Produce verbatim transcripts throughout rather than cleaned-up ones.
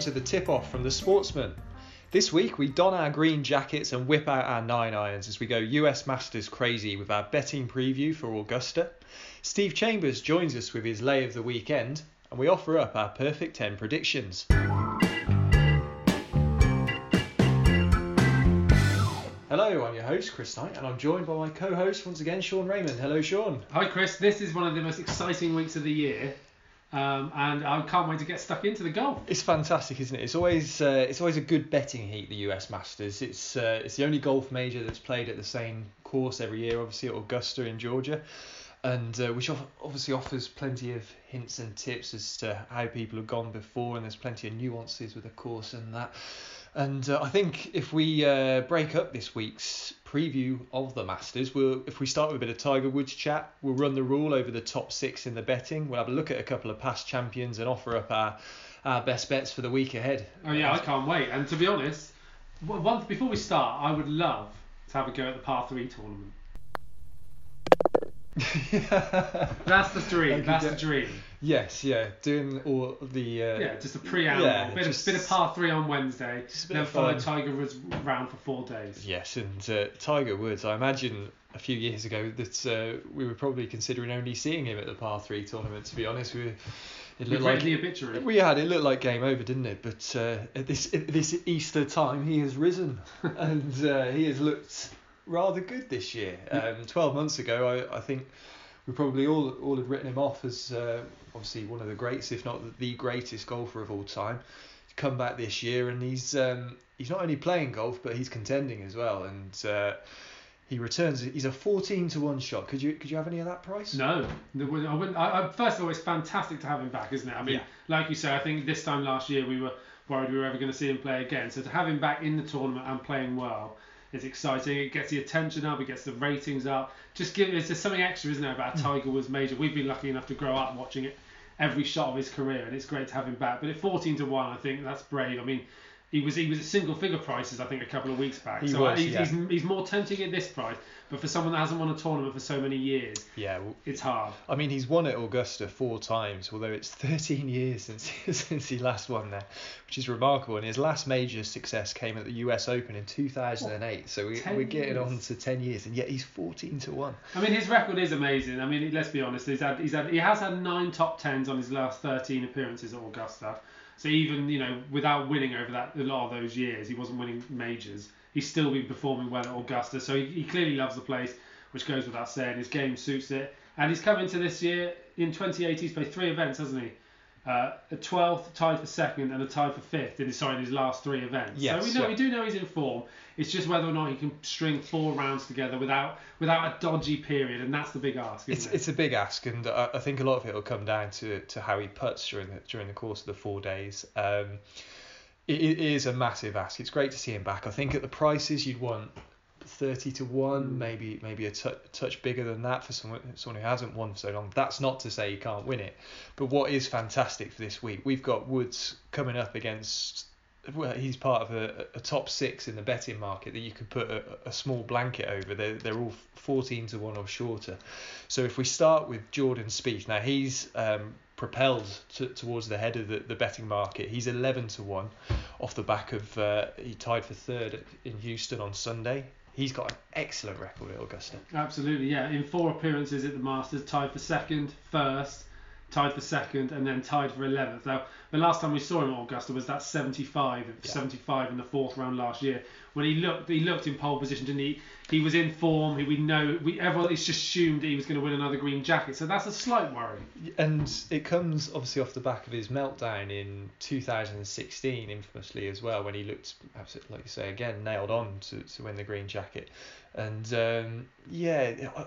to the tip-off from The Sportsman. This week we don our green jackets and whip out our nine irons as we go U S Masters crazy with our betting preview for Augusta. Steve Chambers joins us with his lay of the weekend and we offer up our perfect ten predictions. Hello, I'm your host, Chris Knight, and I'm joined by my co-host, once again, Sean Raymond. Hello, Sean. Hi, Chris. This is one of the most exciting weeks of the year, um, and I can't wait to get stuck into the golf. It's fantastic, isn't it? It's always uh, it's always a good betting heat, the U S Masters. It's uh, it's the only golf major that's played at the same course every year, obviously at Augusta in Georgia, and uh, which obviously offers plenty of hints and tips as to how people have gone before, and there's plenty of nuances with the course and that. And uh, I think if we uh, break up this week's preview of the Masters, we'll if we start with a bit of Tiger Woods chat, we'll run the rule over the top six in the betting. We'll have a look at a couple of past champions and offer up our, our best bets for the week ahead. Oh yeah, I can't wait. And to be honest, once before we start, I would love to have a go at the par three tournament. That's the dream. That's the dream. Yes, yeah, doing all the uh, yeah, just a preamble, yeah, bit just, of bit of par three on Wednesday, then follow Tiger Woods round for four days. Yes, and uh, Tiger Woods, I imagine a few years ago that uh, we were probably considering only seeing him at the par three tournament. To be honest, we were, it looked like the obituary. We had it looked like game over, didn't it? But uh, at this at this Easter time, he has risen, and uh, he has looked rather good this year. Um, twelve months ago, I I think. We probably all all had written him off as uh, obviously one of the greats, if not the greatest golfer of all time. He's come back this year and he's um, he's not only playing golf but he's contending as well. And uh, he returns. He's a fourteen to one shot. Could you could you have any of that price? No, I wouldn't. I, I, first of all, it's fantastic to have him back, isn't it? I mean, yeah. Like you say, I think this time last year we were worried we were ever going to see him play again. So to have him back in the tournament and playing well. It's exciting. It gets the attention up. It gets the ratings up. Just give it's just something extra, isn't it, about Tiger Woods major? We've been lucky enough to grow up watching it every shot of his career, and it's great to have him back. But at fourteen to one, I think that's brave. I mean, he was he was at single figure prices, I think, a couple of weeks back. He so was, he's, yeah. he's he's more tempting at this price. But for someone that hasn't won a tournament for so many years, yeah, well, it's hard. I mean, he's won at Augusta four times, although it's thirteen years since since he last won there, which is remarkable. And his last major success came at the U S Open in two thousand eight. What? So we, we're getting years. on to ten years, and yet he's fourteen to one. I mean, his record is amazing. I mean, let's be honest. He's had he's had he has had nine top tens on his last thirteen appearances at Augusta. So even you know without winning over that a lot of those years, he wasn't winning majors. He's still been performing well at Augusta, so he, he clearly loves the place, which goes without saying. His game suits it. And he's come into this year, in twenty eighteen, he's played three events, hasn't he? Uh, a twelfth, tied for second, and a tied for fifth, in, sorry, in his last three events. Yes, so we know yeah. we do know he's in form. It's just whether or not he can string four rounds together without without a dodgy period, and that's the big ask, isn't it's, it? It's a big ask, and I, I think a lot of it will come down to, to how he puts during the, during the course of the four days. Um It is a massive ask. It's great to see him back. I think at the prices you'd want thirty to one, maybe maybe a t- touch bigger than that for someone, someone who hasn't won for so long. That's not to say he can't win it. But what is fantastic for this week, we've got Woods coming up against, well, he's part of a, a top six in the betting market that you could put a, a small blanket over. They're, they're all fourteen to one or shorter. So if we start with Jordan Spieth, now he's... Um, propelled to, towards the head of the, the betting market. He's eleven to one off the back of uh, he tied for third in Houston on Sunday. He's got an excellent record at Augusta. Absolutely, yeah. In four appearances at the Masters, tied for second, first, tied for second, and then tied for eleventh. Now, the last time we saw him at Augusta was that seventy-five, yeah. seventy-five in the fourth round last year. When he looked, he looked in pole position, didn't he? He was in form. He, we know we everyone it's just assumed that he was going to win another green jacket. So that's a slight worry. And it comes obviously off the back of his meltdown in two thousand sixteen, infamously as well, when he looked absolutely, like you say, again nailed on to, to win the green jacket. And um, yeah. I,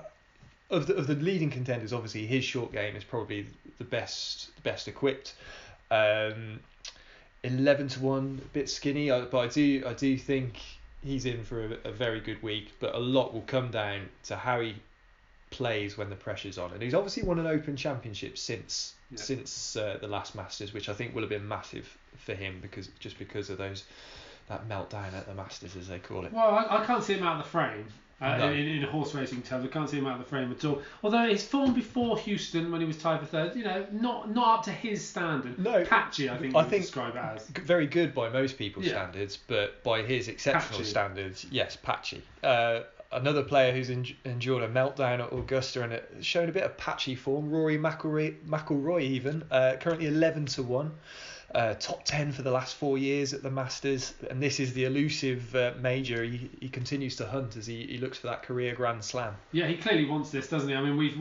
Of the, of the leading contenders, obviously his short game is probably the best best equipped. Um, eleven to one, a bit skinny, but I do I do think he's in for a, a very good week. But a lot will come down to how he plays when the pressure's on, and he's obviously won an Open Championship since yeah. since uh, the last Masters, which I think will have been massive for him because just because of those that meltdown at the Masters, as they call it. Well, I, I can't see him out of the frame. Uh, no. in, in horse racing terms, I can't see him out of the frame at all. Although his form before Houston, when he was tied for third, you know, not not up to his standard. No, patchy, I think I think describe it as. Very good by most people's yeah. standards, but by his exceptional patchy. standards, yes, patchy. Uh, another player who's en- endured a meltdown at Augusta and shown a bit of patchy form, Rory McIlroy, McIlroy even, uh, currently eleven to one. Uh, top ten for the last four years at the Masters, and this is the elusive uh, major he, he continues to hunt as he, he looks for that career Grand Slam. Yeah, he clearly wants this, doesn't he? I mean, we've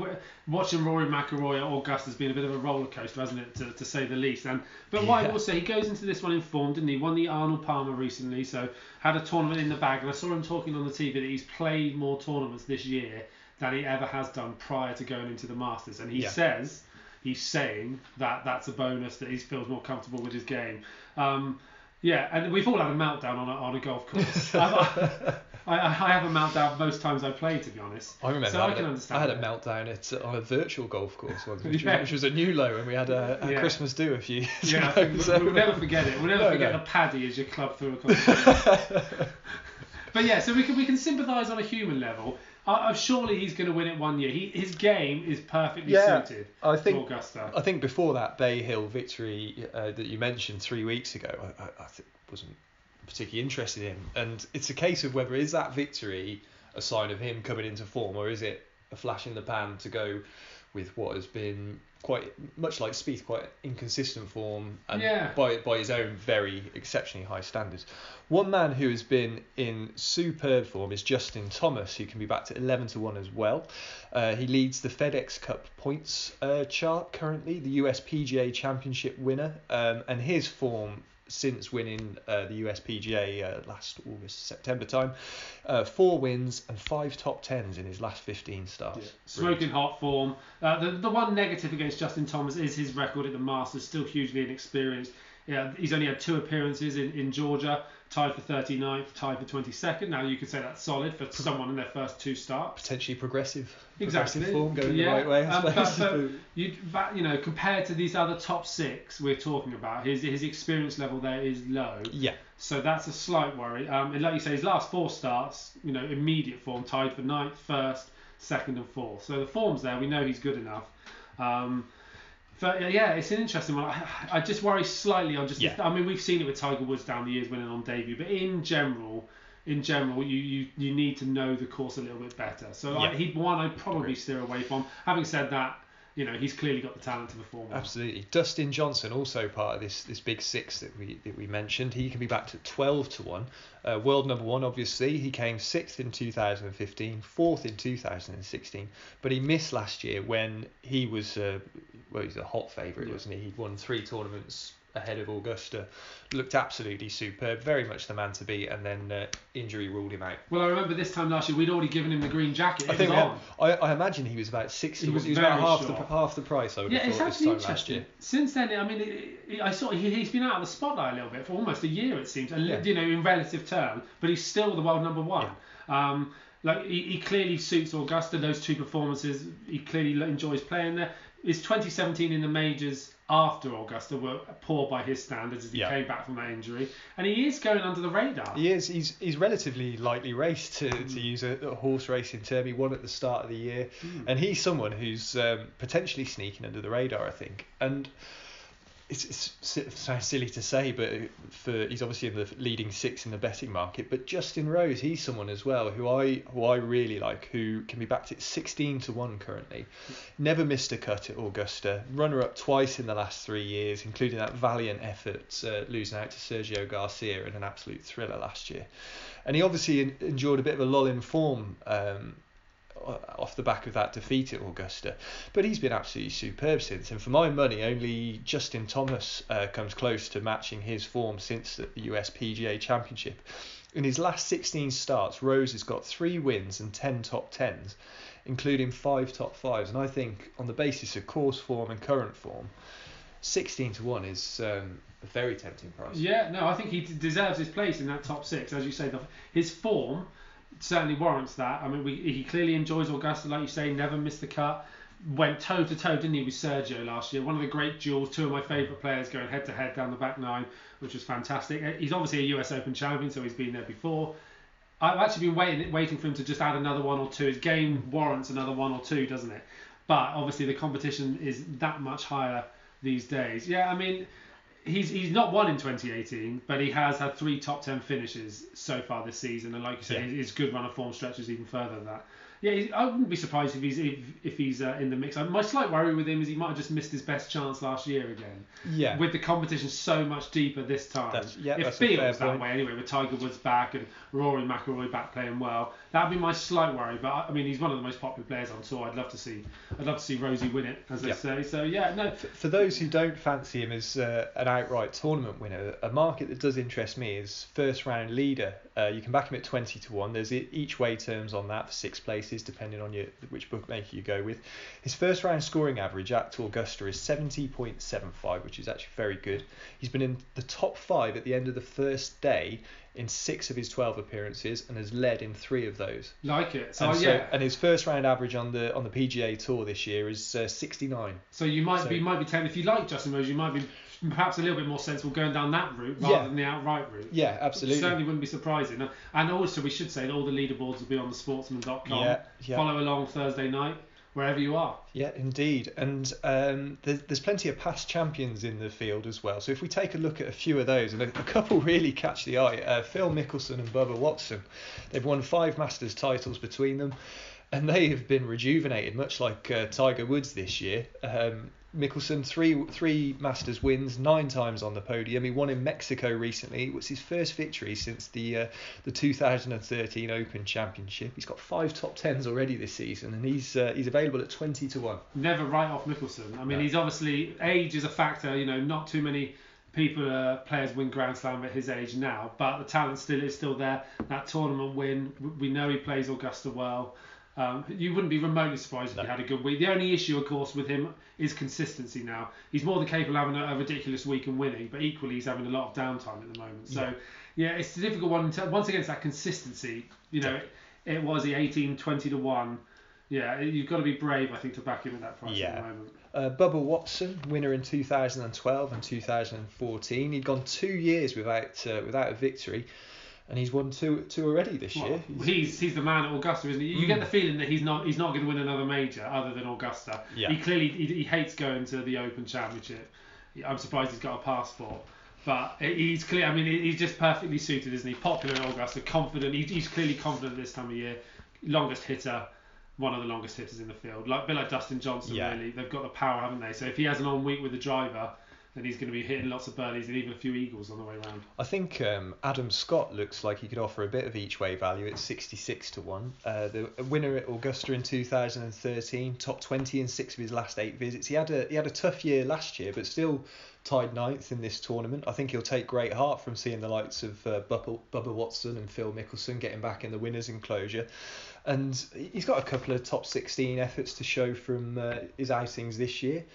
watching Rory McIlroy at Augusta has been a bit of a roller coaster, hasn't it, to, to say the least. And but what yeah. I will say, he goes into this one informed, didn't he? Won the Arnold Palmer recently, so had a tournament in the bag. And I saw him talking on the T V that he's played more tournaments this year than he ever has done prior to going into the Masters, and he yeah. says. He's saying that that's a bonus, that he feels more comfortable with his game. Um, yeah, and we've all had a meltdown on a, on a golf course. I, I, I have a meltdown most times I play, to be honest. I remember. So I, I can a, understand. I had a meltdown at, on a virtual golf course once, which, yeah. was, which was a new low, and we had a, a yeah. Christmas do a few years yeah, ago. We'll, so. we'll never forget it. We'll never no, forget no. the paddy as your club through a course. But yeah, so we can we can sympathise on a human level. Uh, surely he's going to win it one year. He, his game is perfectly yeah, suited I think, to Augusta. I think before that Bay Hill victory uh, that you mentioned three weeks ago, I, I, I wasn't particularly interested in. And it's a case of whether is that victory a sign of him coming into form, or is it a flash in the pan to go with what has been quite much like Spieth, quite inconsistent form, and yeah. by by his own very exceptionally high standards. One man who has been in superb form is Justin Thomas, who can be back to eleven to one as well. Uh, he leads the FedEx Cup points uh, chart currently, the U S P G A Championship winner, um, and his form since winning uh, the U S P G A uh, last August, September time. Uh, four wins and five top tens in his last fifteen starts. Yeah. Smoking hot form. Uh, the, the one negative against Justin Thomas is his record at the Masters, still hugely inexperienced. Yeah, he's only had two appearances in, in Georgia, tied for thirty-ninth, tied for twenty-second. Now you could say that's solid for someone in their first two starts. Potentially progressive, exactly. Progressive form going yeah. the right way. Um, but, but you, but, you know, compared to these other top six we're talking about, his his experience level there is low. Yeah. So that's a slight worry. Um, and like you say, his last four starts, you know, immediate form, tied for ninth, first, second, and fourth. So the form's there. We know he's good enough. Um, But yeah, it's an interesting one. I, I just worry slightly on just. Yeah. I mean, we've seen it with Tiger Woods down the years winning on debut, but in general, in general, you you, you need to know the course a little bit better. So yeah. I, he'd one I'd probably steer away from. Having said that, you know, he's clearly got the talent to perform. Absolutely. Dustin Johnson, also part of this this big six that we that we mentioned, he can be back to twelve to one. Uh, world number one, obviously. He came sixth in two thousand fifteen, fourth in two thousand sixteen, but he missed last year when he was, uh, well, he's a hot favourite, yeah. wasn't he? He'd won three tournaments ahead of Augusta, looked absolutely superb, very much the man to beat, and then uh, injury ruled him out. Well, I remember this time last year we'd already given him the green jacket. I it think was on. I, I imagine he was about six. He was, he was about half the, half the price. I would yeah, have thought it's actually this time last year. Since then, I mean, it, it, I saw he, he's been out of the spotlight a little bit for almost a year, it seems, and yeah. you know, in relative terms, but he's still the world number one. Yeah. Um, like he, he clearly suits Augusta. Those two performances, he clearly enjoys playing there. His twenty seventeen in the majors after Augusta were poor by his standards as he yeah. came back from that injury. And he is going under the radar. He is. He's he's relatively lightly raced, to, mm. to use a, a horse racing term. He won at the start of the year. Mm. And he's someone who's um, potentially sneaking under the radar, I think. And it's, it's, it sounds silly to say, but for he's obviously in the leading six in the betting market. But Justin Rose, he's someone as well who I who I really like, who can be backed at sixteen to one currently. Never missed a cut at Augusta. Runner-up twice in the last three years, including that valiant effort uh, losing out to Sergio Garcia in an absolute thriller last year. And he obviously in, endured a bit of a lull in form um, off the back of that defeat at Augusta, but he's been absolutely superb since, and for my money only Justin Thomas uh, comes close to matching his form since the U S P G A Championship. In his last sixteen starts, Rose has got three wins and ten top tens, including five top fives, and I think on the basis of course form and current form, sixteen to one is um, a very tempting price. Yeah, no, I think he deserves his place in that top six. As you say, the, his form certainly warrants that. I mean, we, he clearly enjoys Augusta, like you say, never missed the cut. went toe-to-toe, didn't he, with Sergio last year. One of the great duels, two of my favourite players going head-to-head down the back nine, which was fantastic. He's obviously a U S Open champion, so he's been there before. I've actually been waiting waiting for him to just add another one or two. His game warrants another one or two, doesn't it? But obviously the competition is that much higher these days. Yeah, I mean, he's he's not won in twenty eighteen, but he has had three top ten finishes so far this season. And like you said, yeah. his good run of form stretches even further than that. Yeah, I wouldn't be surprised if he's if, if he's uh, in the mix. My slight worry with him is he might have just missed his best chance last year again. Yeah. With the competition so much deeper this time. That's, yeah, it feels that way anyway, with Tiger Woods back and Rory McIlroy back playing well. That'd be my slight worry. But I mean, he's one of the most popular players on tour. I'd love to see, I'd love to see Rosie win it, as they yeah. say. So yeah, no. For, for those who don't fancy him as uh, an outright tournament winner, a market that does interest me is first round leader. Uh, you can back him at twenty to one. There's each way terms on that for six places, depending on your which bookmaker you go with. His first round scoring average at Augusta is seventy point seven five, which is actually very good. He's been in the top five at the end of the first day in six of his twelve appearances and has led in three of those. Like it. So, and so yeah. And his first round average on the on the P G A Tour this year is uh, sixty-nine. So you might so, be might be telling, if you like Justin Rose, you might be perhaps a little bit more sensible going down that route rather yeah. than the outright route. Yeah, absolutely. Which certainly wouldn't be surprising. And also we should say that all the leaderboards will be on the sportsman dot com. Yeah, yeah. Follow along Thursday night, wherever you are. Yeah, indeed. And um, there's, there's plenty of past champions in the field as well. So if we take a look at a few of those, and a, a couple really catch the eye, uh, Phil Mickelson and Bubba Watson. They've won five Masters titles between them, and they have been rejuvenated, much like uh, Tiger Woods this year. Um, Mickelson, three three Masters wins, nine times on the podium. He won in Mexico recently. It was his first victory since the uh, the two thousand thirteen Open Championship. He's got five top tens already this season, and he's uh, he's available at twenty to one. Never write off Mickelson. I mean, no. He's obviously, age is a factor. You know, not too many people uh, players win Grand Slam at his age now, but the talent still is still there. That tournament win, we know he plays Augusta well. Um, you wouldn't be remotely surprised if no. he had a good week. The only issue, of course, with him is consistency now. He's more than capable of having a, a ridiculous week and winning, but equally he's having a lot of downtime at the moment. So, yeah, yeah it's a difficult one. To, once again, it's that consistency. You know, it, it was the eighteen, twenty to one. Yeah, you've got to be brave, I think, to back him at that price yeah. at the moment. Uh, Bubba Watson, winner in two thousand twelve and two thousand fourteen. He'd gone two years without uh, without a victory. And he's won two two already this well, year. He's he's the man at Augusta, isn't he? You mm. get the feeling that he's not he's not going to win another major other than Augusta. Yeah. He clearly he, he hates going to the Open Championship. I'm surprised he's got a passport, but he's clear. I mean, he's just perfectly suited, isn't he? Popular at Augusta, confident. He, he's clearly confident this time of year. Longest hitter, one of the longest hitters in the field. Like a bit like Dustin Johnson, yeah. really. They've got the power, haven't they? So if he has an on week with the driver, then he's going to be hitting lots of birdies and even a few eagles on the way round. I think um, Adam Scott looks like he could offer a bit of each way value at sixty-six to one. Uh, the winner at Augusta in two thousand thirteen, top twenty in six of his last eight visits. He had a he had a tough year last year, but still tied ninth in this tournament. I think he'll take great heart from seeing the likes of uh, Bubba, Bubba Watson and Phil Mickelson getting back in the winners' enclosure. And he's got a couple of top sixteen efforts to show from uh, his outings this year.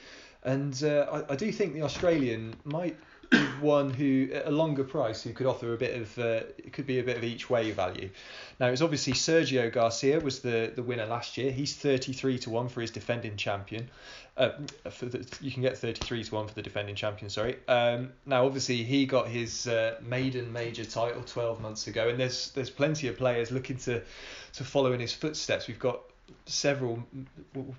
And uh, I, I do think the Australian might be one who, at a longer price, who could offer a bit of, uh, it could be a bit of each way value. Now, it's obviously Sergio Garcia was the, the winner last year. He's thirty-three to one for his defending champion. Uh, for the, you can get thirty-three to one for the defending champion, sorry. Um, now, obviously, he got his uh, maiden major title twelve months ago, and there's there's plenty of players looking to, to follow in his footsteps. We've got several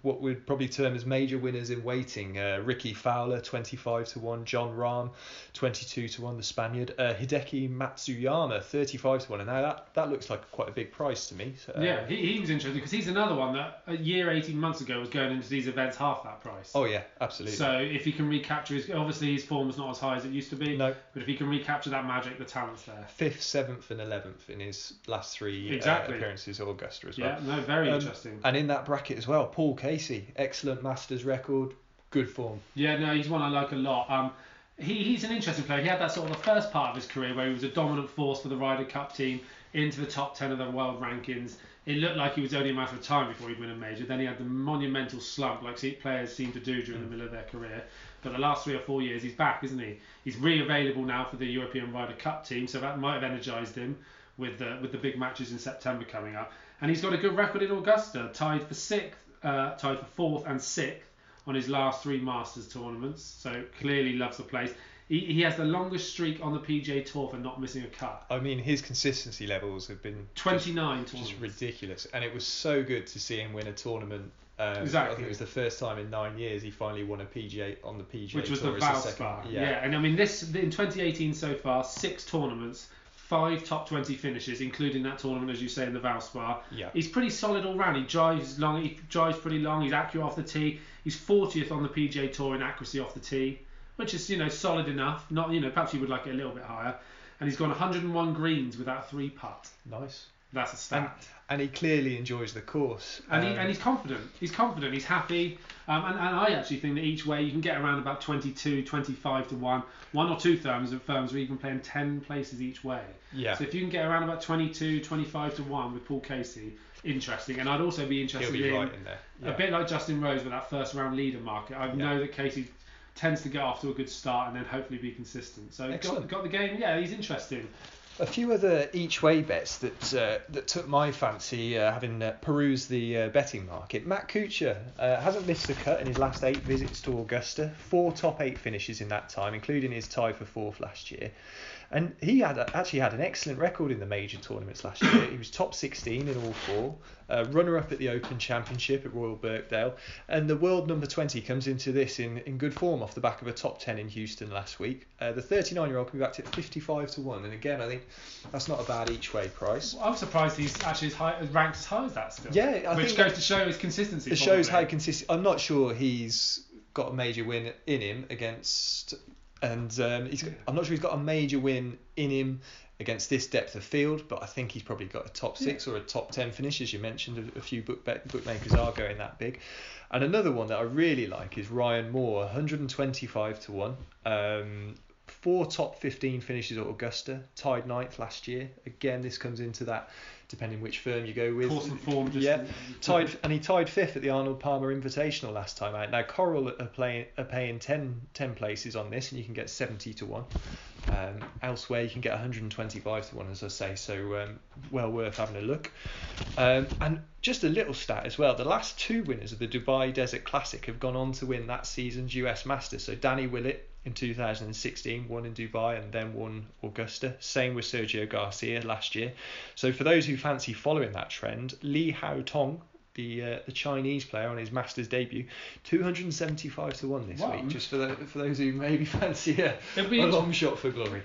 what we'd probably term as major winners in waiting. uh, Ricky Fowler twenty-five to one, John Rahm twenty-two to one, the Spaniard, uh, Hideki Matsuyama thirty-five to one, and now that, that looks like quite a big price to me. So, yeah, he, he was interesting because he's another one that a year, eighteen months ago was going into these events half that price. Oh yeah, absolutely. So if he can recapture his, obviously his form is not as high as it used to be, no. but if he can recapture that magic, the talent's there. fifth, seventh and eleventh in his last three exactly. uh, appearances at Augusta as well. Yeah, no, very um, interesting. And in that bracket as well, Paul Casey, excellent Masters record, good form. Yeah, no, he's one I like a lot. Um, he, he's an interesting player. He had that sort of the first part of his career where he was a dominant force for the Ryder Cup team, into the top ten of the world rankings. It looked like he was only a matter of time before he'd win a major. Then he had the monumental slump, like players seem to do during mm. the middle of their career. But the last three or four years, he's back, isn't he? He's re-available now for the European Ryder Cup team, so that might have energised him with the, with the big matches in September coming up. And he's got a good record in Augusta, tied for sixth uh, tied for fourth and sixth on his last three Masters tournaments, so clearly loves the place. He, he has the longest streak on the P G A Tour for not missing a cut. I mean, his consistency levels have been twenty-nine just, tournaments. Just ridiculous, and it was so good to see him win a tournament. Um, exactly. I think it was the first time in nine years he finally won a P G A on the P G A Tour. Which was the Valspar. Yeah. yeah, and I mean, this in twenty eighteen so far, six tournaments, five top twenty finishes, including that tournament, as you say, in the Valspar. Yeah. He's pretty solid all round. He drives long. He drives pretty long. He's accurate off the tee. He's fortieth on the P G A Tour in accuracy off the tee, which is, you know, solid enough. Not, you know, perhaps you would like it a little bit higher. And he's gone one hundred and one greens without three putt. Nice. That's a stat. And, and he clearly enjoys the course. And um, he and he's confident. He's confident. He's happy. Um, and, and I actually think that each way you can get around about twenty-two, twenty-five to one, one or two firms of firms where you can play in ten places each way. Yeah. So if you can get around about twenty-two, twenty-five to one with Paul Casey, interesting. And I'd also be interested be in, right in there. Yeah. A bit like Justin Rose with that first round leader market. I yeah. know that Casey tends to get off to a good start and then hopefully be consistent. So got, got the game. Yeah, he's interesting. A few other each way bets that uh, that took my fancy, uh, having uh, perused the uh, betting market. Matt Kuchar uh, hasn't missed a cut in his last eight visits to Augusta. Four top eight finishes in that time, including his tie for fourth last year. And he had a, actually had an excellent record in the major tournaments last year. He was top sixteen in all four, uh, runner-up at the Open Championship at Royal Birkdale, and the world number twenty comes into this in, in good form off the back of a top ten in Houston last week. Uh, the thirty-nine-year-old can be backed at fifty-five to one, and again, I think that's not a bad each-way price. Well, I'm surprised he's actually as high, ranked as high as that still. Yeah, I which think goes to show his consistency. It probably. Shows how consistent. I'm not sure he's got a major win in him against. And um, he's got, I'm not sure he's got a major win in him against this depth of field, but I think he's probably got a top six yeah. or a top ten finish, as you mentioned. A, a few book be- bookmakers are going that big. And another one that I really like is Ryan Moore, one hundred twenty-five to one. Um, four top fifteen finishes at Augusta, tied ninth last year. Again, this comes into that, depending which firm you go with. Course and form. Just yeah. Tied, and he tied fifth at the Arnold Palmer Invitational last time out. Now, Coral are, playing, are paying ten, ten places on this, and you can get seventy to one. Um, elsewhere, you can get one hundred twenty-five to one, as I say, so um, well worth having a look. Um, and just a little stat as well, the last two winners of the Dubai Desert Classic have gone on to win that season's U S Masters. So Danny Willett in two thousand sixteen won in Dubai and then won Augusta. Same with Sergio Garcia last year. So for those who fancy following that trend, Li Hao Tong, the uh, the Chinese player on his Masters debut, two hundred seventy-five to one this wow. week, just for the, for those who maybe fancy a, a long shot for glory.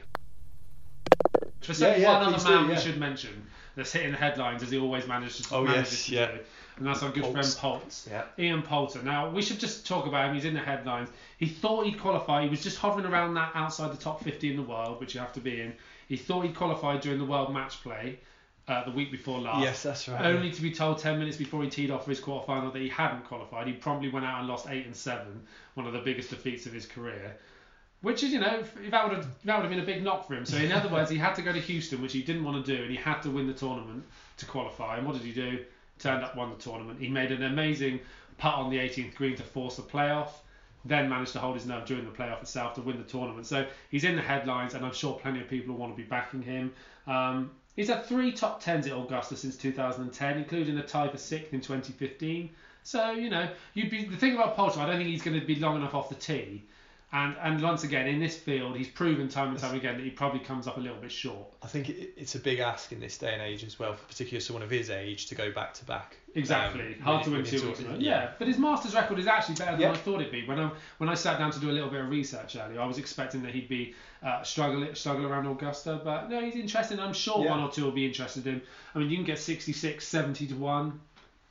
For yeah, yeah, one other man do, yeah. we should mention that's hitting the headlines as he always manages to oh, manage yes, yeah. do, and that's our good Pultz. friend Pultz, yeah. Ian Poulter. Now, we should just talk about him. He's in the headlines. He thought he'd qualify. He was just hovering around that outside the top fifty in the world, which you have to be in. He thought he'd qualified during the world match play uh, the week before last. Yes, that's right. Only yeah. to be told ten minutes before he teed off for his quarterfinal that he hadn't qualified. He promptly went out and lost eight and seven, one of the biggest defeats of his career. Which is, you know, that would have that would have been a big knock for him. So in other words, he had to go to Houston, which he didn't want to do, and he had to win the tournament to qualify. And what did he do? Turned up, won the tournament. He made an amazing putt on the eighteenth green to force a playoff, then managed to hold his nerve during the playoff itself to win the tournament. So he's in the headlines, and I'm sure plenty of people will want to be backing him. Um, he's had three top tens at Augusta since two thousand ten, including a tie for sixth in twenty fifteen. So, you know, you'd be the thing about Poulter, I don't think he's going to be long enough off the tee. And and once again, in this field, he's proven time and time again that he probably comes up a little bit short. I think it, it's a big ask in this day and age as well, for particularly someone of his age, to go back to back. Exactly. Um, Hard to win two ultimate. Yeah. yeah, but his Masters record is actually better than yeah. I thought it'd be. When I when I sat down to do a little bit of research earlier, I was expecting that he'd be uh, struggle, struggle around Augusta. But no, he's interested. I'm sure yeah. one or two will be interested in him. I mean, you can get sixty-six, seventy to one.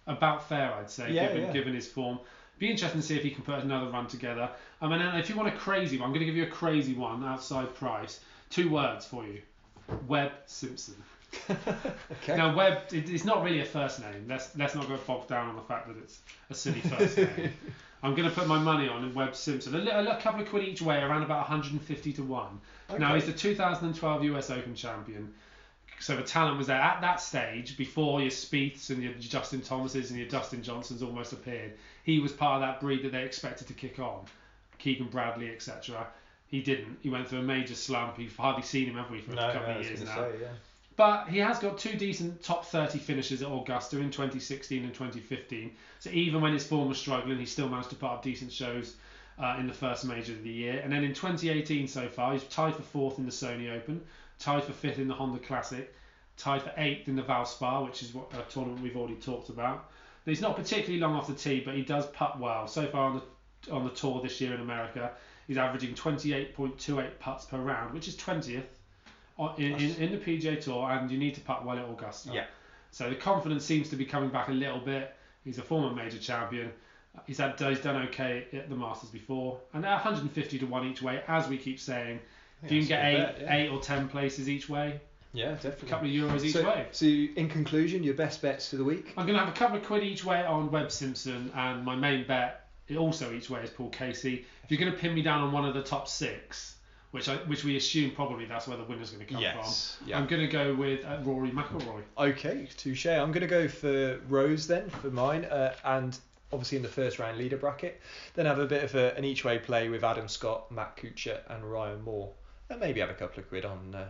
About fair, I'd say, yeah, given, yeah. given his form. Be interesting to see if he can put another run together. I mean, and if you want a crazy one, I'm going to give you a crazy one outside price. Two words for you: Webb Simpson. Okay. Now, Webb, it, it's not really a first name. Let's let's not go bogged down on the fact that it's a silly first name. I'm going to put my money on Webb Simpson. A, little, a couple of quid each way, around about one hundred fifty to one. Okay. Now, he's the two thousand twelve U S Open champion. So the talent was there at that stage before your Spieths and your Justin Thomases and your Dustin Johnsons almost appeared. He was part of that breed that they expected to kick on, Keegan Bradley, et cetera. He didn't. He went through a major slump. We've hardly seen him, have we, for no, a couple no, of years now. Say, yeah. But he has got two decent top thirty finishes at Augusta in twenty sixteen and twenty fifteen. So even when his form was struggling, he still managed to put up decent shows uh, in the first major of the year. And then in twenty eighteen so far, he's tied for fourth in the Sony Open, tied for fifth in the Honda Classic, tied for eighth in the Valspar, which is what a tournament we've already talked about. But he's not particularly long off the tee, but he does putt well. So far on the on the tour this year in America, he's averaging twenty-eight point two eight putts per round, which is twentieth in, in, in the P G A Tour, and you need to putt well at Augusta. Yeah. So the confidence seems to be coming back a little bit. He's a former major champion. He's had he's done okay at the Masters before, and at one hundred fifty to one each way, as we keep saying. If you can get eight, bet, yeah. eight or ten places each way. Yeah, definitely. A couple of euros each so, way. So, in conclusion, your best bets for the week? I'm going to have a couple of quid each way on Webb Simpson, and my main bet, also each way, is Paul Casey. If you're going to pin me down on one of the top six, which I, which we assume probably that's where the winner's going to come yes. from, yeah. I'm going to go with uh, Rory McIlroy. Okay, touche. I'm going to go for Rose then, for mine, uh, and obviously in the first round leader bracket. Then have a bit of a, an each way play with Adam Scott, Matt Kuchar, and Ryan Moore. And maybe have a couple of quid on... Uh,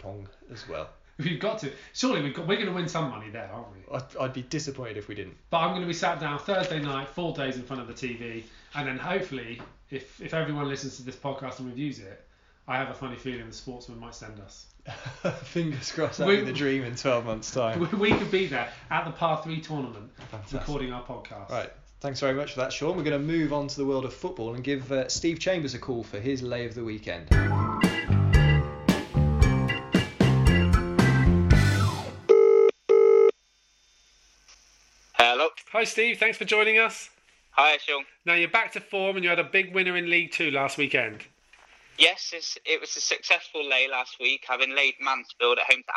Pong as well. We've got to. Surely we've got, we're going to win some money there, aren't we? I'd, I'd be disappointed if we didn't. But I'm going to be sat down Thursday night, four days in front of the T V, and then hopefully, if if everyone listens to this podcast and reviews it, I have a funny feeling the Sportsman might send us. Fingers crossed, that'd be the dream in twelve months' time. We could be there at the par three tournament. Fantastic. Recording our podcast. Right. Thanks very much for that, Sean. We're going to move on to the world of football and give uh, Steve Chambers a call for his lay of the weekend. Hi Steve, thanks for joining us. Hi Sean. Now you're back to form and you had a big winner in League Two last weekend. Yes, it's, it was a successful lay last week, having laid Mansfield at home to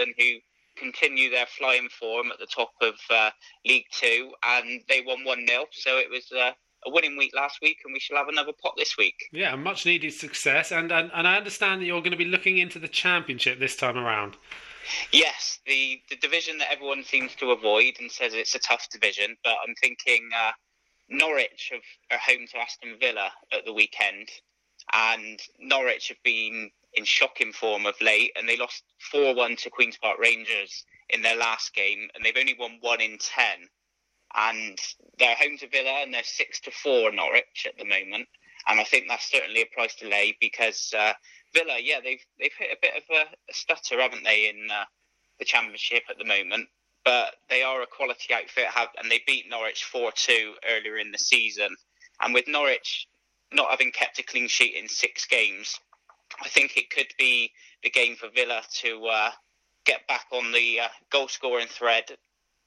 Accrington, who continue their flying form at the top of uh, League Two, and they won one nil, so it was uh, a winning week last week, and we shall have another pot this week. Yeah, much needed success, and, and, and I understand that you're going to be looking into the Championship this time around. Yes, the, the division that everyone seems to avoid and says it's a tough division, but I'm thinking uh, Norwich have, are home to Aston Villa at the weekend, and Norwich have been in shocking form of late, and they lost four one to Queen's Park Rangers in their last game, and they've only won one in ten, and they're home to Villa, and they're six to four Norwich at the moment, and I think that's certainly a price to lay because... Uh, Villa, yeah, they've they've hit a bit of a, a stutter, haven't they, in uh, the Championship at the moment? But they are a quality outfit, have, and they beat Norwich four two earlier in the season. And with Norwich not having kept a clean sheet in six games, I think it could be the game for Villa to uh, get back on the uh, goal-scoring thread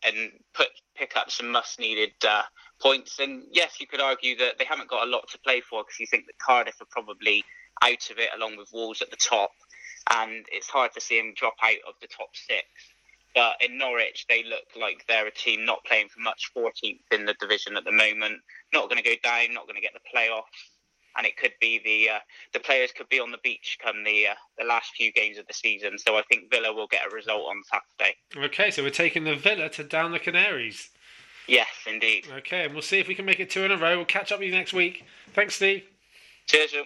and put pick up some must-needed uh, points. And yes, you could argue that they haven't got a lot to play for because you think that Cardiff are probably... out of it along with Wolves at the top, and it's hard to see them drop out of the top six, but in Norwich they look like they're a team not playing for much, fourteenth in the division at the moment, not going to go down, not going to get the playoffs, and it could be the uh, the players could be on the beach come the uh, the last few games of the season, so I think Villa will get a result on Saturday. Okay, so we're taking the Villa to down the Canaries. Yes, indeed. Okay, and we'll see if we can make it two in a row. We'll catch up with you next week. Thanks, Steve. Cheers, Will.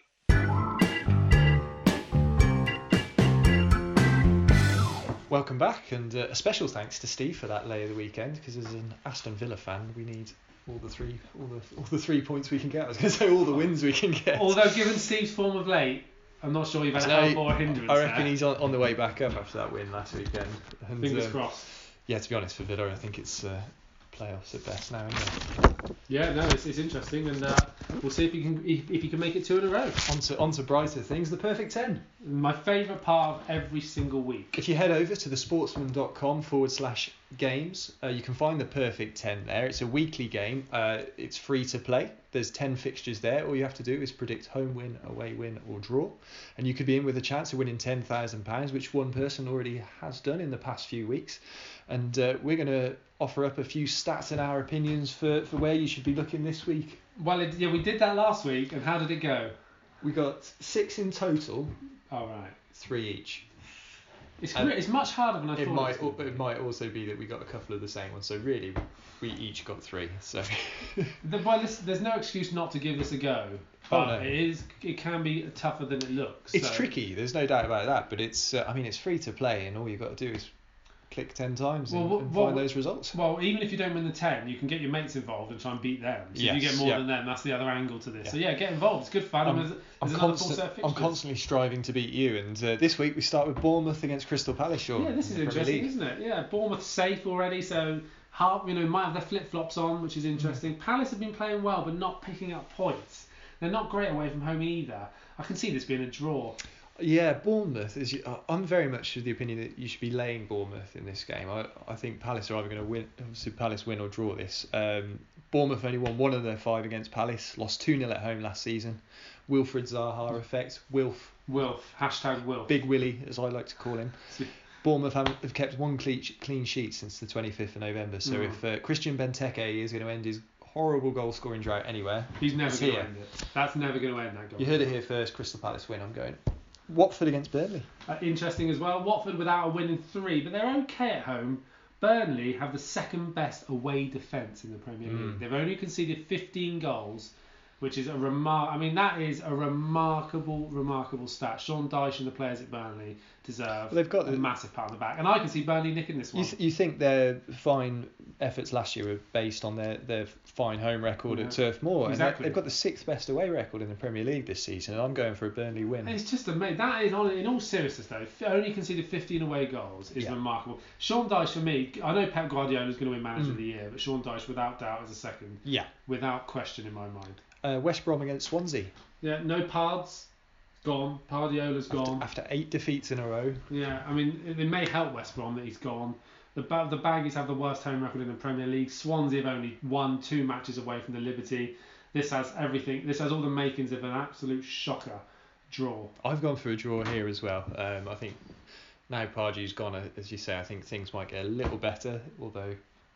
Welcome back, and uh, a special thanks to Steve for that lay of the weekend, because as an Aston Villa fan, we need all the three, all the all the three points we can get. I was going to say all the wins we can get. Although, given Steve's form of late, I'm not sure you've had a more hindrance. I reckon there. He's on, on the way back up after that win last weekend. And, Fingers um, crossed. Yeah, to be honest, for Villa, I think it's uh, playoffs at best now, isn't it? Yeah, no, it's it's interesting, and uh, we'll see if you can if, if you can make it two in a row. On to, on to brighter things, the perfect ten. My favourite part of every single week. If you head over to thesportsman.com forward slash games, uh, you can find the perfect ten there. It's a weekly game. Uh, it's free to play. There's ten fixtures there. All you have to do is predict home win, away win, or draw, and you could be in with a chance of winning ten thousand pounds, which one person already has done in the past few weeks. And uh, we're going to offer up a few stats and our opinions for, for where you should be looking this week. Well, it, yeah, we did that last week, and how did it go? We got six in total. All right. Three each. It's, it's much harder than I it thought. Might, it was. It might also be that we got a couple of the same ones. So really, we each got three. So the, by this, there's no excuse not to give this a go. But oh, no. it is. It can be tougher than it looks. It's so. tricky. There's no doubt about that. But it's. Uh, I mean, it's free to play, and all you've got to do is click ten times well, and, well, and find well, those results. Well, even if you don't win the ten, you can get your mates involved and try and beat them. So yes, if you get more yeah. than them, that's the other angle to this. Yeah. So yeah, get involved. It's good fun. I'm, there's, there's I'm, constant, I'm constantly striving to beat you. And uh, this week we start with Bournemouth against Crystal Palace. Sure. Yeah, this is interesting, League. isn't it? Yeah, Bournemouth safe already. So half, you know, might have their flip flops on, which is interesting. Mm. Palace have been playing well, but not picking up points. They're not great away from home either. I can see this being a draw. Yeah, Bournemouth, is. I'm very much of the opinion that you should be laying Bournemouth in this game. I, I think Palace are either going to win, obviously Palace win or draw this. Um, Bournemouth only won one of their five against Palace, lost two nil at home last season. Wilfred Zaha effect, Wilf. Wilf, hashtag Wilf. Big Willy, as I like to call him. Bournemouth have kept one clean sheet since the twenty-fifth of November, so mm. if uh, Christian Benteke is going to end his horrible goal scoring drought anywhere, he's never going to end it. That's never going to end that goal. You heard it here first, Crystal Palace win, I'm going. Watford against Burnley. Uh, interesting as well. Watford without a win in three, but they're okay at home. Burnley have the second best away defence in the Premier League. Mm. They've only conceded fifteen goals, which is a remar- I mean, that is a remarkable, remarkable stat. Sean Dyche and the players at Burnley deserve well, they've got a the... massive pat on the back. And I can see Burnley nicking this one. You, th- you think their fine efforts last year were based on their, their fine home record yeah. at Turf Moor. Exactly. And they've got the sixth best away record in the Premier League this season. And I'm going for a Burnley win. It's just amazing. That is, on, in all seriousness though, only conceded fifteen away goals is yeah. remarkable. Sean Dyche for me, I know Pep Guardiola is going to win Manager mm. of the Year, but Sean Dyche without doubt is a second. Yeah. Without question in my mind. Uh, West Brom against Swansea. Yeah, no Pards, gone. Pardiola's gone. After, after eight defeats in a row. Yeah, I mean, it, it may help West Brom that he's gone. The ba- the Baggies have the worst home record in the Premier League. Swansea have only won two matches away from the Liberty. This has everything. This has all the makings of an absolute shocker draw. I've gone for a draw here as well. Um, I think now Pardew's gone, as you say, I think things might get a little better, although...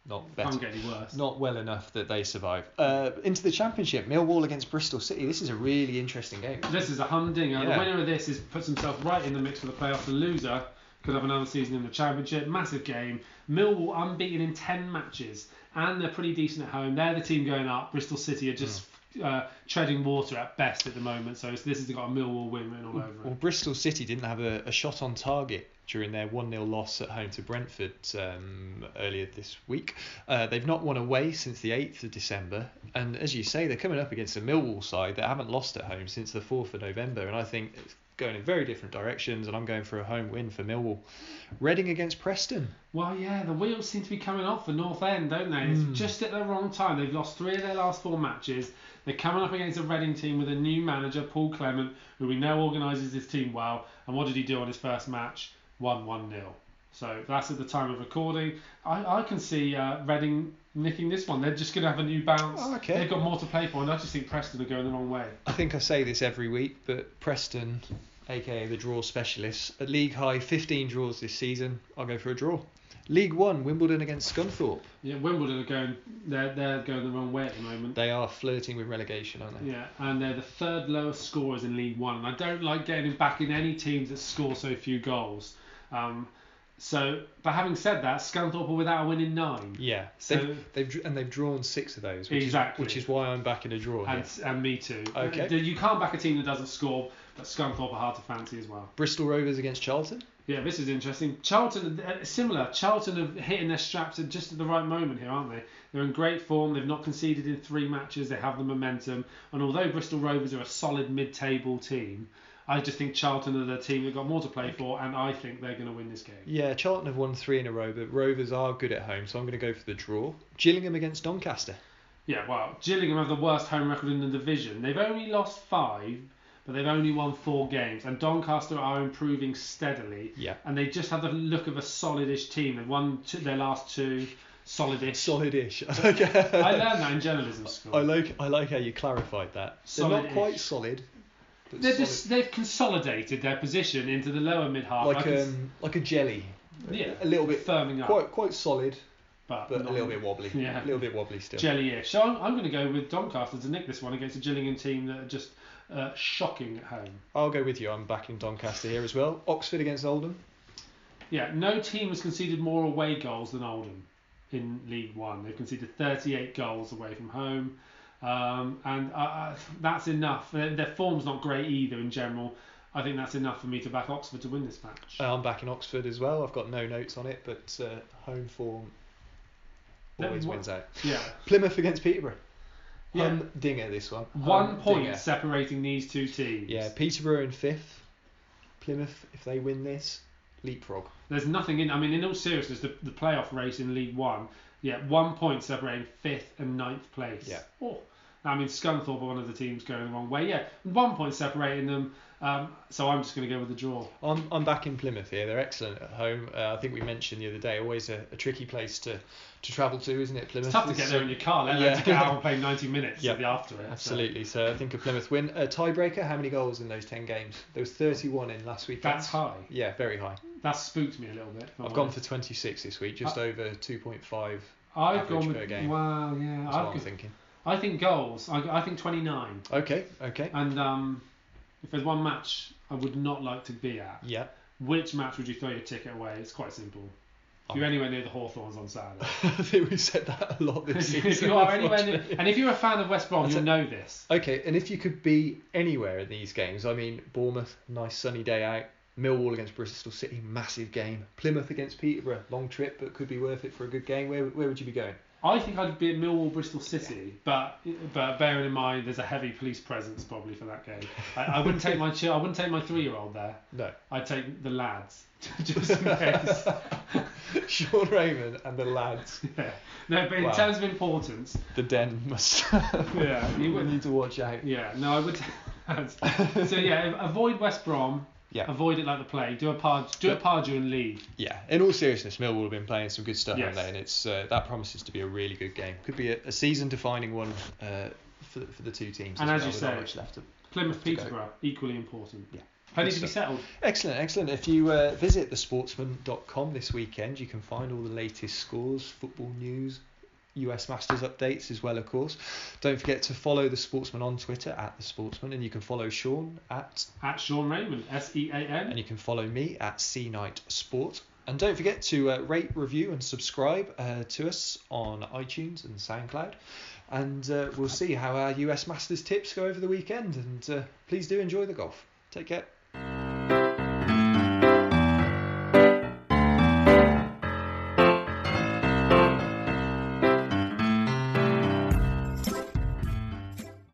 Not better. Can't get any worse. Not well enough that they survive. Uh, into the Championship, Millwall against Bristol City. This is a really interesting game. This is a humdinger. Yeah. The winner of this is puts himself right in the mix for the playoffs. The loser could have another season in the Championship. Massive game. Millwall unbeaten in ten matches, and they're pretty decent at home. They're the team going up. Bristol City are just. Mm. Uh, treading water at best at the moment, so this has got a Millwall win written all over it. Well, Bristol City didn't have a, a shot on target during their one nil loss at home to Brentford um, earlier this week. Uh, they've not won away since the eighth of December, and as you say, they're coming up against a Millwall side that haven't lost at home since the fourth of November, and I think it's going in very different directions, and I'm going for a home win for Millwall. Reading against Preston. Well, yeah, the wheels seem to be coming off the North End, don't they? Mm. It's just at the wrong time. They've lost three of their last four matches. They're coming up against a Reading team with a new manager, Paul Clement, who we know organises his team well. And what did he do on his first match? Won one nil. So that's at the time of recording. I, I can see uh, Reading nicking this one. They're just going to have a new bounce. Oh, okay. They've got more to play for, and I just think Preston are going the wrong way. I think I say this every week, but Preston, aka the draw specialists, at league high fifteen draws this season. I'll go for a draw. League One, Wimbledon against Scunthorpe. Yeah, Wimbledon are going. They're they're going the wrong way at the moment. They are flirting with relegation, aren't they? Yeah, and they're the third lowest scorers in League One. And I don't like getting back in any teams that score so few goals. Um, so, but having said that, Scunthorpe are without a win in nine. Yeah. So they've, they've and they've drawn six of those. Which exactly. Is, which is why I'm backing a draw. And here. and me too. Okay. You can't back a team that doesn't score, but Scunthorpe are hard to fancy as well. Bristol Rovers against Charlton. Yeah, this is interesting. Charlton, similar. Charlton have hitting their straps at just at the right moment here, aren't they? They're in great form. They've not conceded in three matches. They have the momentum. And although Bristol Rovers are a solid mid-table team, I just think Charlton are the team that got more to play for, and I think they're going to win this game. Yeah, Charlton have won three in a row, but Rovers are good at home, so I'm going to go for the draw. Gillingham against Doncaster. Yeah, well, Gillingham have the worst home record in the division. They've only lost five, but they've only won four games, and Doncaster are improving steadily. Yeah. And they just have the look of a solidish team. They've won two, their last two. Solidish. Solidish. Okay. I learned that in journalism school. I like I like how you clarified that. Solid-ish. They're not quite solid. They're just, they've consolidated their position into the lower mid half, like a um, like a jelly. Yeah, a little bit firming up. Quite quite solid, but, but a little bit wobbly. Yeah, a little bit wobbly still. Jelly-ish. So I'm, I'm going to go with Doncaster to nick this one against a Gillingham team that are just uh, shocking at home. I'll go with you. I'm backing Doncaster here as well. Oxford against Oldham. Yeah, no team has conceded more away goals than Oldham in League One. They've conceded thirty-eight goals away from home, um, and uh, that's enough. Their, their form's not great either in general. I think that's enough for me to back Oxford to win this match. I'm backing Oxford as well. I've got no notes on it, but uh, home form always wins out. Yeah. Plymouth against Peterborough. Yeah. Um, dinger this one. Um, one point dinger. separating these two teams. Yeah, Peterborough in fifth. Plymouth, if they win this, leapfrog. There's nothing in. I mean, in all seriousness, the, the playoff race in League One. Yeah, one point separating fifth and ninth place. Yeah. Oh, I mean, Scunthorpe are one of the teams going the wrong way. Yeah, one point separating them. Um, so I'm just going to go with the draw. I'm I'm back in Plymouth here. They're excellent at home. Uh, I think we mentioned the other day, always a, a tricky place to, to travel to, isn't it, Plymouth? It's tough to get there in your car. Let yeah. to get out and play ninety minutes yeah. at the after it. Absolutely. So. so I think a Plymouth win. A tiebreaker, how many goals in those ten games? There was thirty-one in last week. That's high. Yeah, very high. That spooked me a little bit. I've gone for twenty-six this week, just I, over two point five I've gone with, per game. Wow, well, yeah. That's I've what I'm got, thinking. I think goals. I, I think twenty-nine. Okay, okay. And... um. If there's one match I would not like to be at, yeah. which match would you throw your ticket away? It's quite simple. If you're anywhere near the Hawthorns on Saturday. I think we've said that a lot this season. If you are anywhere near, and if you're a fan of West Brom, you'll know this. Okay, and if you could be anywhere in these games, I mean, Bournemouth, nice sunny day out. Millwall against Bristol City, massive game. Plymouth against Peterborough, long trip, but could be worth it for a good game. Where where would you be going? I think I'd be at Millwall, Bristol City, yeah. but but bearing in mind there's a heavy police presence probably for that game. I, I wouldn't take my ch- I wouldn't take my three-year-old there. No, I'd take the lads just in case. Sean Raymond and the lads. Yeah. No, but in wow. terms of importance, the den must. yeah, you would need to watch out. Yeah, no, I would. T- so yeah, avoid West Brom. Yeah. Avoid it like the plague. Do a Pardew, do a Pardew and leave. Yeah. In all seriousness, Millwall have been playing some good stuff, yes. haven't they? And it's uh, that promises to be a really good game. Could be a, a season-defining one uh, for for the two teams. And as, as well. you say, left to, Plymouth left Peterborough equally important. Yeah. Plenty to be settled. Excellent, excellent. If you uh, visit the sportsman dot com this weekend, you can find all the latest scores, football news, U S Masters updates as well, of course. Don't forget to follow The Sportsman on Twitter at The Sportsman, and you can follow Sean at at Sean Raymond, S E A N, and you can follow me at C Knight Sport. And don't forget to uh, rate, review, and subscribe uh, to us on iTunes and SoundCloud. And uh, we'll see how our U S Masters tips go over the weekend. And uh, please do enjoy the golf. Take care.